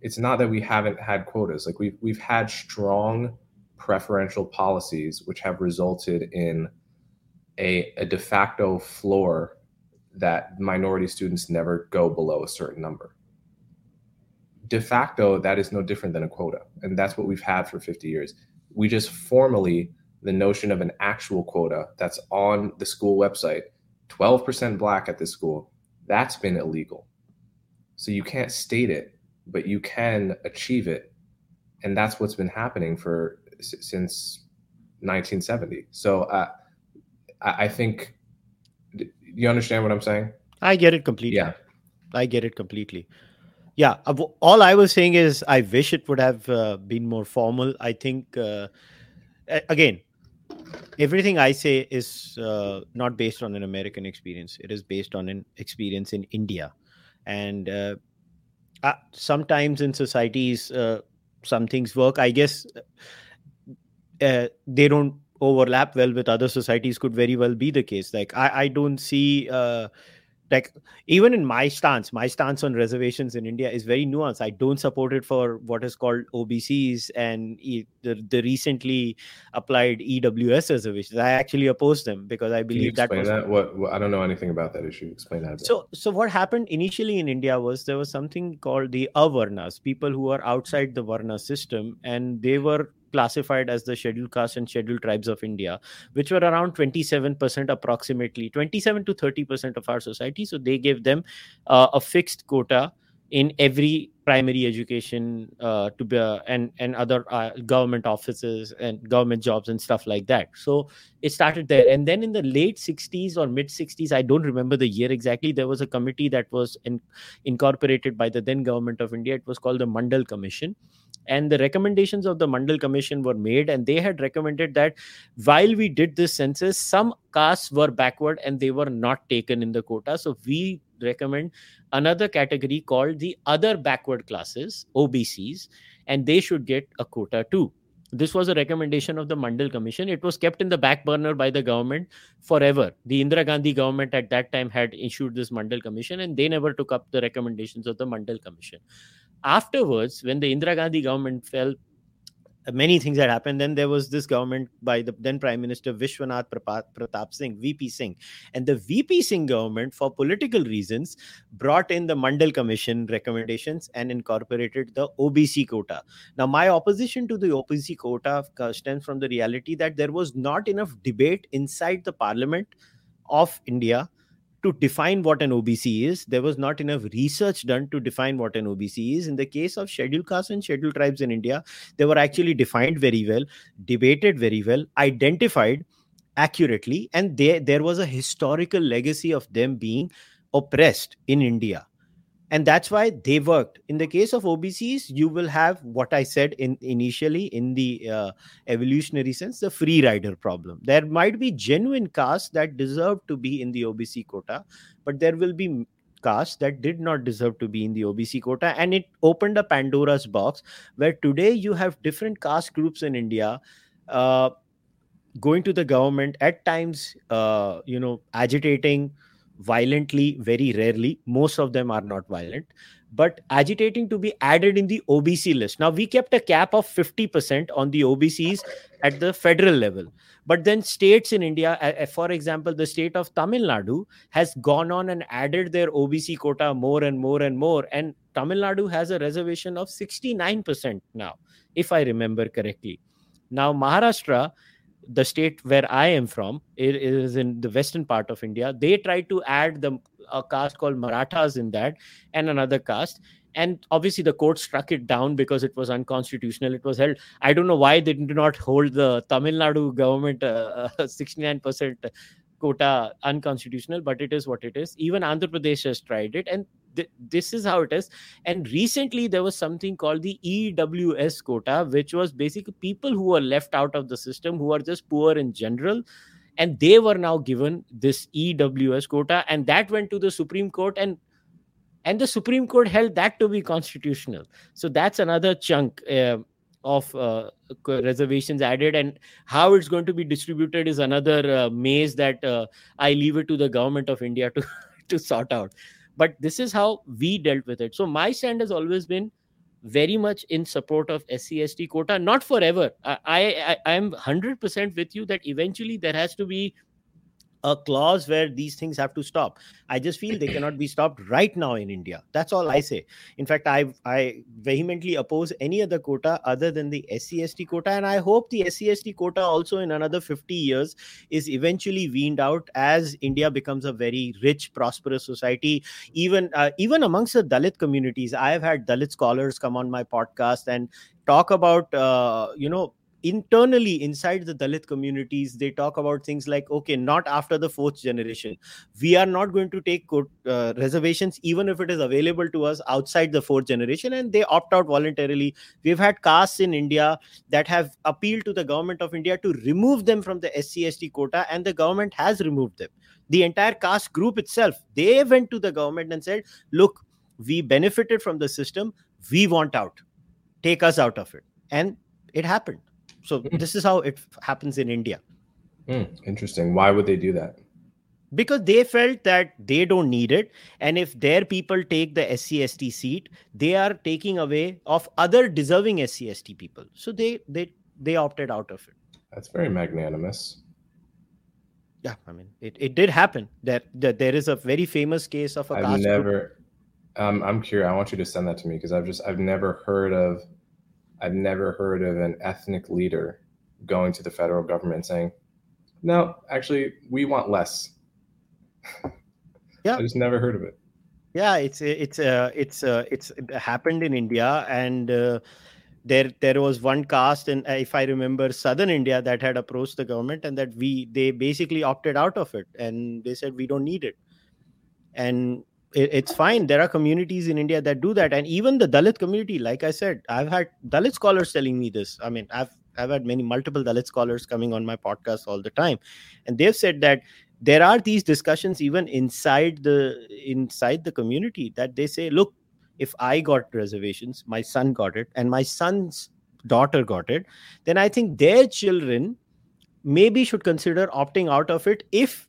It's not that we haven't had quotas. Like we've had strong preferential policies which have resulted in a de facto floor that minority students never go below a certain number. De facto, that is no different than a quota. And that's what we've had for 50 years. We just formally, the notion of an actual quota that's on the school website, 12% Black at this school, that's been illegal. So you can't state it, but you can achieve it. And that's what's been happening for since 1970. So I think, you understand what I'm saying? I get it completely. Yeah. I get it completely. Yeah. All I was saying is I wish it would have been more formal. I think, again, everything I say is not based on an American experience. It is based on an experience in India. And sometimes in societies, some things work. I guess they don't overlap well with other societies, could very well be the case. Like I don't see like even in my stance on reservations in India is very nuanced. I don't support it for what is called OBCs and the recently applied EWS reservations. I actually oppose them because I believe that was... What, I don't know anything about that issue. Explain that. So what happened initially in India was there was something called the Avarnas, people who are outside the Varna system, and they were classified as the scheduled caste and scheduled tribes of India, which were around 27%, approximately 27 to 30% of our society. So they gave them a fixed quota in every primary education to be and other government offices and government jobs and stuff like that. So it started there. And then in the late 60s or mid 60s, I don't remember the year exactly, there was a committee that was incorporated by the then government of India. It was called the Mandal Commission. And the recommendations of the Mandal Commission were made, and they had recommended that while we did this census, some castes were backward and they were not taken in the quota. So we recommend another category called the other backward classes, OBCs, and they should get a quota too. This was a recommendation of the Mandal Commission. It was kept in the back burner by the government forever. The Indira Gandhi government at that time had issued this Mandal Commission, and they never took up the recommendations of the Mandal Commission. Afterwards, when the Indira Gandhi government fell, many things had happened. Then there was this government by the then Prime Minister Vishwanath Pratap Singh, VP Singh. And the VP Singh government, for political reasons, brought in the Mandal Commission recommendations and incorporated the OBC quota. Now, my opposition to the OBC quota stems from the reality that there was not enough debate inside the parliament of India to define what an OBC is. There was not enough research done to define what an OBC is. In the case of scheduled castes and scheduled tribes in India, they were actually defined very well, debated very well, identified accurately, and there was a historical legacy of them being oppressed in India. And that's why they worked. In the case of OBCs, you will have what I said initially in the evolutionary sense, the free rider problem. There might be genuine castes that deserve to be in the OBC quota, but there will be castes that did not deserve to be in the OBC quota. And it opened a Pandora's box where today you have different caste groups in India going to the government at times, agitating violently, very rarely. Most of them are not violent, but agitating to be added in the OBC list. Now, we kept a cap of 50% on the OBCs at the federal level. But then states in India, for example, the state of Tamil Nadu has gone on and added their OBC quota more and more and more. And Tamil Nadu has a reservation of 69% now, if I remember correctly. Now, Maharashtra, the state where I am from, it is in the western part of India. They tried to add a caste called Marathas in that and another caste. And obviously the court struck it down because it was unconstitutional. It was held. I don't know why they did not hold the Tamil Nadu government 69% quota unconstitutional, but it is what it is. Even Andhra Pradesh has tried it. And this is how it is. And recently there was something called the EWS quota, which was basically people who were left out of the system, who are just poor in general. And they were now given this EWS quota, and that went to the Supreme Court, and the Supreme Court held that to be constitutional. So that's another chunk of reservations added, and how it's going to be distributed is another maze that I leave it to the government of India to to sort out. But this is how we dealt with it. So my stand has always been very much in support of SC/ST quota, not forever. I'm 100% with you that eventually there has to be a clause where these things have to stop. I just feel they cannot be stopped right now in India. That's all I say. In fact, I vehemently oppose any other quota other than the SC/ST quota. And I hope the SC/ST quota also in another 50 years is eventually weaned out as India becomes a very rich, prosperous society. Even amongst the Dalit communities, I have had Dalit scholars come on my podcast and talk about, internally inside the Dalit communities, they talk about things like, okay, not after the fourth generation. We are not going to take reservations, even if it is available to us outside the fourth generation, and they opt out voluntarily. We've had castes in India that have appealed to the government of India to remove them from the SC/ST quota, and the government has removed them. The entire caste group itself, they went to the government and said, look, we benefited from the system. We want out. Take us out of it. And it happened. So this is how it happens in India. Interesting. Why would they do that? Because they felt that they don't need it. And if their people take the SC/ST seat, they are taking away of other deserving SC/ST people. So they opted out of it. That's very magnanimous. Yeah, I mean, it did happen. That there is a very famous case of a caste group. I'm curious. I want you to send that to me because I've never heard of an ethnic leader going to the federal government saying, no, actually, we want less. Yeah, I just never heard of it. Yeah, it happened in India. And there was one caste in, if I remember, southern India that had approached the government and that they basically opted out of it. And they said, we don't need it. And it's fine. There are communities in India that do that. And even the Dalit community, like I said, I've had Dalit scholars telling me this. I mean, I've had multiple Dalit scholars coming on my podcast all the time. And they've said that there are these discussions even inside the community that they say, look, if I got reservations, my son got it, and my son's daughter got it, then I think their children maybe should consider opting out of it if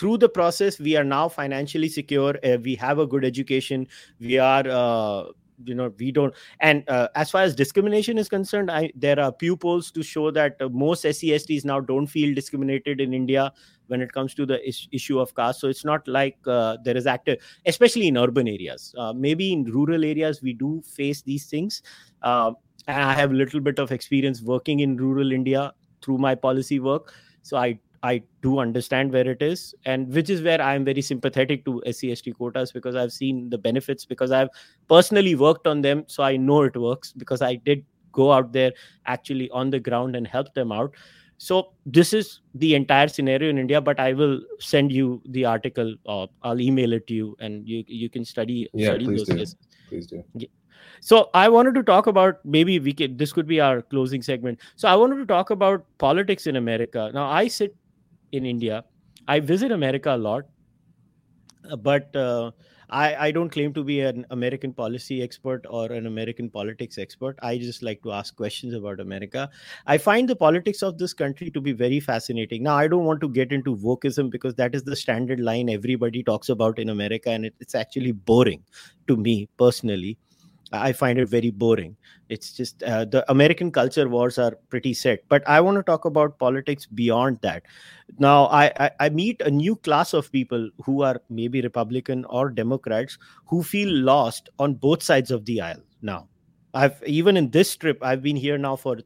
through the process, we are now financially secure. We have a good education. We are, we don't. And as far as discrimination is concerned, there are Pew polls to show that most SC/STs now don't feel discriminated in India when it comes to the issue of caste. So it's not like there is active, especially in urban areas. Maybe in rural areas, we do face these things. I have a little bit of experience working in rural India through my policy work. So I do understand where it is, and which is where I am very sympathetic to SC/ST quotas because I've seen the benefits, because I've personally worked on them. So I know it works because I did go out there actually on the ground and help them out. So this is the entire scenario in India, but I will send you the article. I'll email it to you and you can study. Yeah, study please those do. Cases. Please do. Yeah. So I wanted to talk about, maybe this could be our closing segment. So I wanted to talk about politics in America. Now I sit in India. I visit America a lot, but I don't claim to be an American policy expert or an American politics expert. I just like to ask questions about America. I find the politics of this country to be very fascinating. Now, I don't want to get into wokeism because that is the standard line everybody talks about in America, and it's actually boring to me personally. I find it very boring. It's just the American culture wars are pretty set. But I want to talk about politics beyond that. Now, I meet a new class of people who are maybe Republican or Democrats who feel lost on both sides of the aisle now. Even in this trip, I've been here now for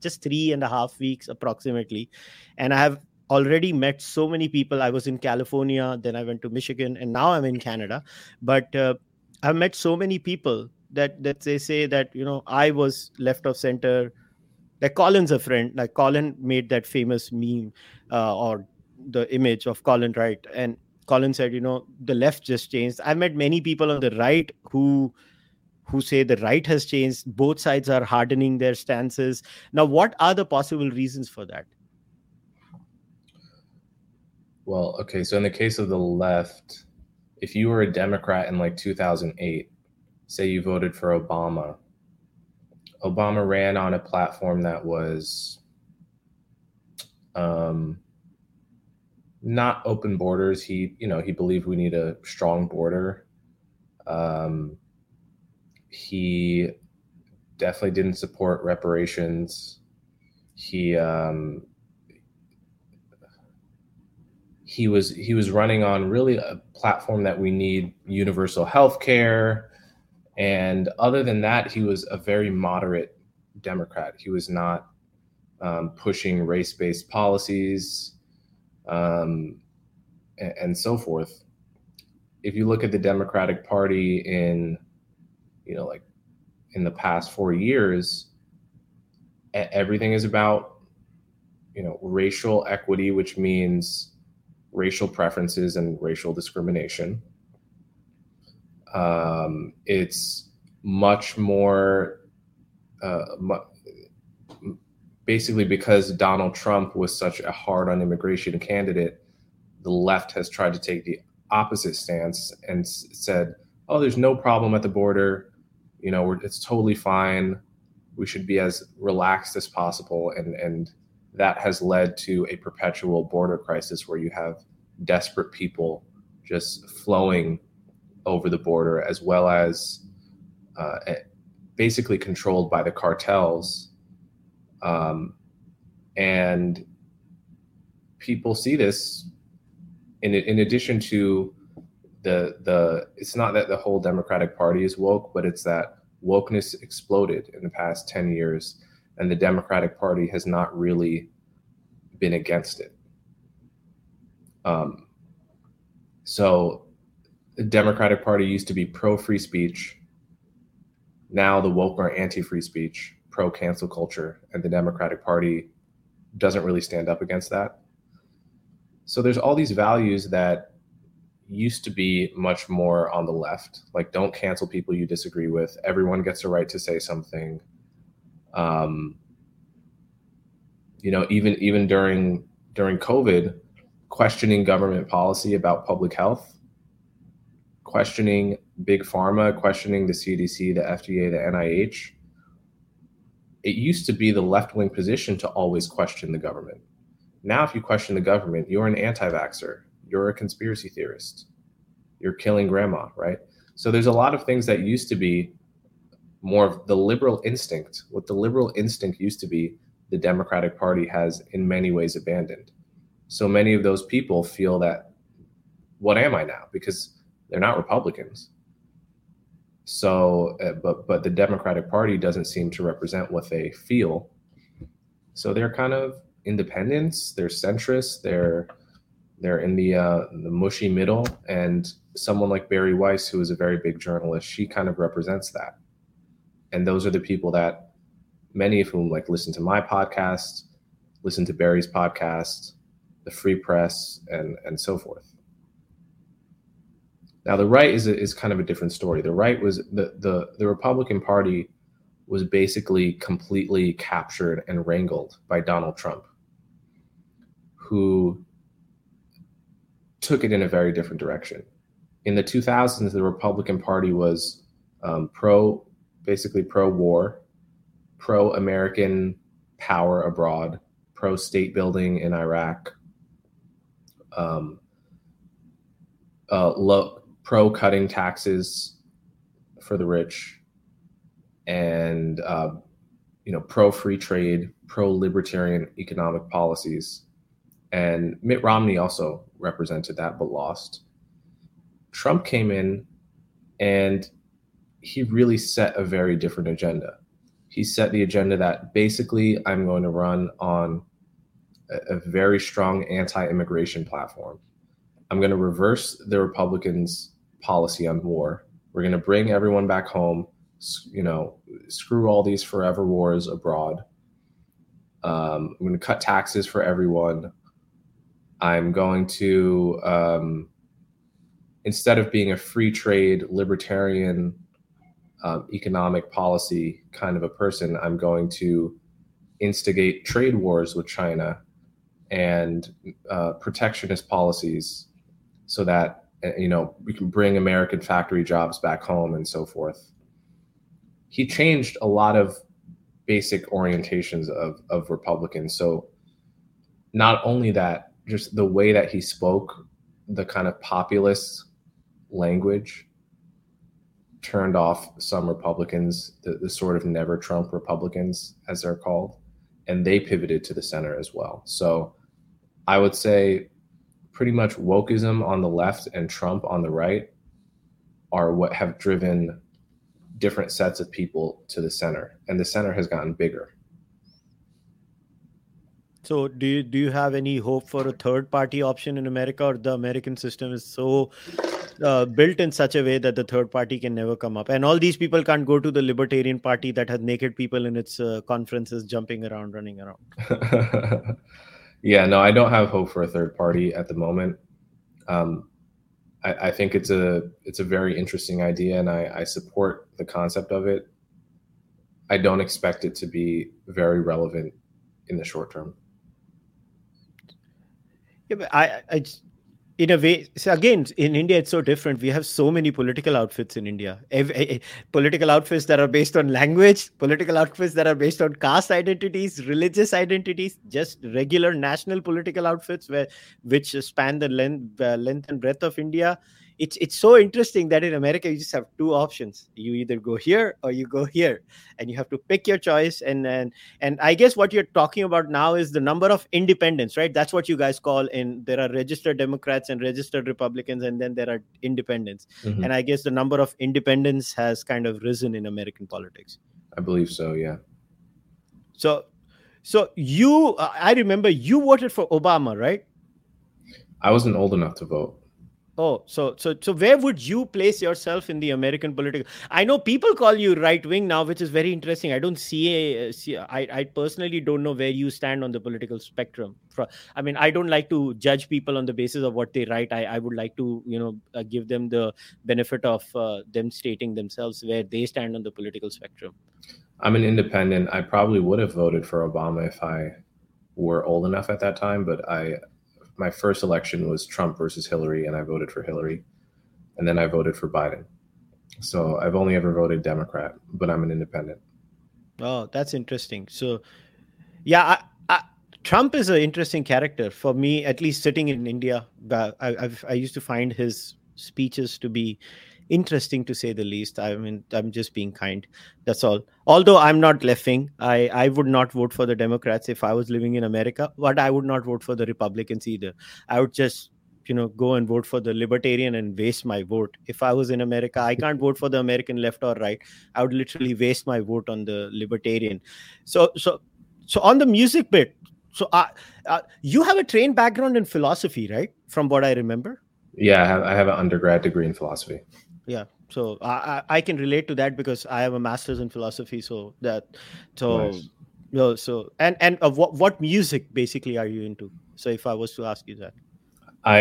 just 3.5 weeks approximately. And I have already met so many people. I was in California, then I went to Michigan, and now I'm in Canada. But I've met so many people that they say that, I was left of center. Like Colin's a friend, like Colin made that famous meme or the image of Colin Wright. And Colin said, the left just changed. I met many people on the right who say the right has changed. Both sides are hardening their stances. Now, what are the possible reasons for that? Well, okay. So in the case of the left, if you were a Democrat in like 2008, say you voted for Obama. Obama ran on a platform that was not open borders. He believed we need a strong border. He definitely didn't support reparations. He was running on really a platform that we need universal health care. And other than that, he was a very moderate Democrat. He was not pushing race-based policies and so forth. If you look at the Democratic Party in the past 4 years, everything is about, racial equity, which means racial preferences and racial discrimination. It's much more, basically because Donald Trump was such a hard on immigration candidate, the left has tried to take the opposite stance and said, oh, there's no problem at the border. It's totally fine. We should be as relaxed as possible. And that has led to a perpetual border crisis where you have desperate people just flowing over the border, as well as basically controlled by the cartels. And people see this in addition to the it's not that the whole Democratic Party is woke, but it's that wokeness exploded in the past 10 years, and the Democratic Party has not really been against it. So the Democratic Party used to be pro-free speech. Now the woke are anti-free speech, pro-cancel culture, and the Democratic Party doesn't really stand up against that. So there's all these values that used to be much more on the left, like don't cancel people you disagree with. Everyone gets a right to say something. Even during COVID, questioning government policy about public health, questioning big pharma, questioning the CDC, the FDA, the NIH. It used to be the left-wing position to always question the government. Now, if you question the government, you're an anti-vaxxer, you're a conspiracy theorist, you're killing grandma, right? So there's a lot of things that used to be more of the liberal instinct. What the liberal instinct used to be, the Democratic Party has in many ways abandoned. So many of those people feel that, what am I now? Because they're not Republicans. So, but the Democratic Party doesn't seem to represent what they feel. So they're kind of independents, they're centrist, they're in the mushy middle. And someone like Bari Weiss, who is a very big journalist, she kind of represents that. And those are the people that many of whom listen to my podcast, listen to Bari's podcast, the Free Press, and so forth. Now, the right is kind of a different story. The right was the Republican Party was basically completely captured and wrangled by Donald Trump, who took it in a very different direction. In the 2000s, the Republican Party was pro-war, pro-American power abroad, pro-state building in Iraq, pro-cutting taxes for the rich, and pro-free trade, pro-libertarian economic policies. And Mitt Romney also represented that, but lost. Trump came in, and he really set a very different agenda. He set the agenda that basically I'm going to run on a very strong anti-immigration platform. I'm going to reverse the Republicans' policy on war. We're going to bring everyone back home, screw all these forever wars abroad. I'm going to cut taxes for everyone. I'm going to, instead of being a free trade, libertarian, economic policy kind of a person, I'm going to instigate trade wars with China and protectionist policies so that, we can bring American factory jobs back home and so forth. He changed a lot of basic orientations of Republicans. So not only that, just the way that he spoke, the kind of populist language turned off some Republicans, the sort of never Trump Republicans, as they're called, and they pivoted to the center as well. So I would say pretty much wokeism on the left and Trump on the right are what have driven different sets of people to the center, and the center has gotten bigger. So do you have any hope for a third party option in America, or the American system is so built in such a way that the third party can never come up? And all these people can't go to the Libertarian Party that has naked people in its conferences jumping around, running around. Yeah, no, I don't have hope for a third party at the moment. I think it's a very interesting idea, and I support the concept of it. I don't expect it to be very relevant in the short term. Yeah, but I in a way, so again, in India, it's so different. We have so many political outfits in India. Political outfits that are based on language, political outfits that are based on caste identities, religious identities, just regular national political outfits which span the length and breadth of India. It's so interesting that in America, you just have two options. You either go here or you go here, and you have to pick your choice. And I guess what you're talking about now is the number of independents, right? That's what you guys call there are registered Democrats and registered Republicans, and then there are independents. Mm-hmm. And I guess the number of independents has kind of risen in American politics. I believe so, yeah. So I remember you voted for Obama, right? I wasn't old enough to vote. Oh, so where would you place yourself in the American political? I know people call you right wing now, which is very interesting. I don't see. I personally don't know where you stand on the political spectrum. I mean, I don't like to judge people on the basis of what they write. I would like to, give them the benefit of them stating themselves where they stand on the political spectrum. I'm an independent. I probably would have voted for Obama if I were old enough at that time, but my first election was Trump versus Hillary, and I voted for Hillary, and then I voted for Biden. So I've only ever voted Democrat, but I'm an independent. Oh, that's interesting. So, yeah, Trump is an interesting character for me, at least sitting in India. I used to find his speeches to be interesting, to say the least. I mean, I'm just being kind. That's all. Although I'm not left-wing, I would not vote for the Democrats if I was living in America, but I would not vote for the Republicans either. I would just, go and vote for the Libertarian and waste my vote. If I was in America, I can't vote for the American left or right. I would literally waste my vote on the Libertarian. So on the music bit, so you have a trained background in philosophy, right? From what I remember. Yeah, I have an undergrad degree in philosophy. Yeah, so I can relate to that because I have a master's in philosophy. Nice. What music basically are you into? So if I was to ask you that, I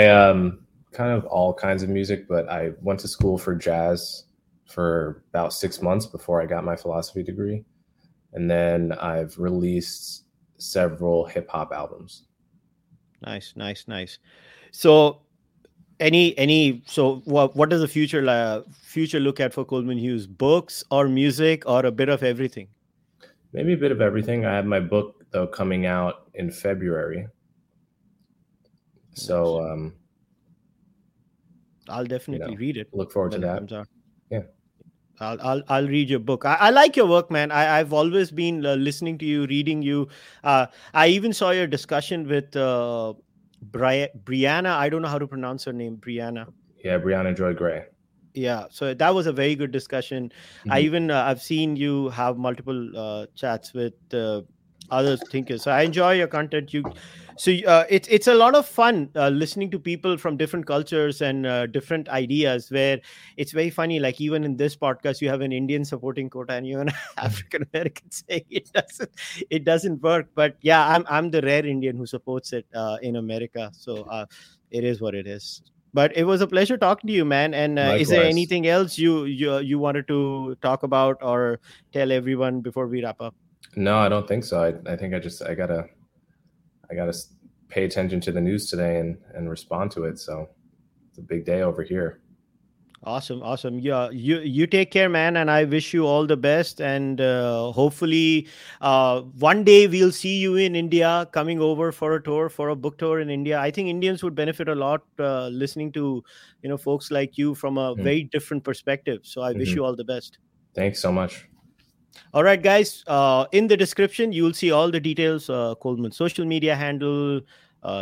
kind of all kinds of music, but I went to school for jazz for about 6 months before I got my philosophy degree, and then I've released several hip hop albums. Nice. So. So what does the future look at for Coleman Hughes? Books or music or a bit of everything? Maybe a bit of everything. I have my book, though, coming out in February. So I'll definitely read it. Look forward to that. Yeah. I'll read your book. I like your work, man. I've always been listening to you, reading you. I even saw your discussion with... Brianna, I don't know how to pronounce her name. Brianna. Yeah, Brianna Joy Gray. Yeah, so that was a very good discussion. Mm-hmm. I've seen you have multiple chats with other thinkers. So I enjoy your content. It's a lot of fun listening to people from different cultures and different ideas, where it's very funny. Like even in this podcast, you have an Indian supporting quota and you have an African American saying it doesn't work. But yeah, I'm the rare Indian who supports it in America. So it is what it is. But it was a pleasure talking to you, man. And is there anything else you wanted to talk about or tell everyone before we wrap up? No, I don't think so. I think I gotta pay attention to the news today and respond to it. So it's a big day over here. Awesome. Yeah, you take care, man, and I wish you all the best. And hopefully, one day we'll see you in India, coming over for a tour, for a book tour in India. I think Indians would benefit a lot listening to, folks like you from a very different perspective. So I wish you all the best. Thanks so much. All right, guys. In the description, you will see all the details. Coleman's social media handle.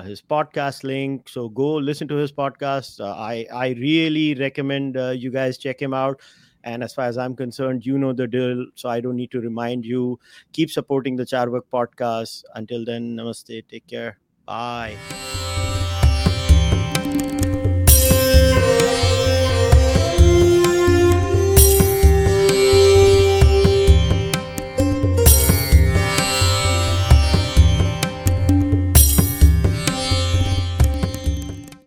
His podcast link. So go listen to his podcast. I really recommend you guys check him out. And as far as I'm concerned, you know the deal. So I don't need to remind you. Keep supporting the Cārvāka Podcast. Until then, namaste. Take care. Bye.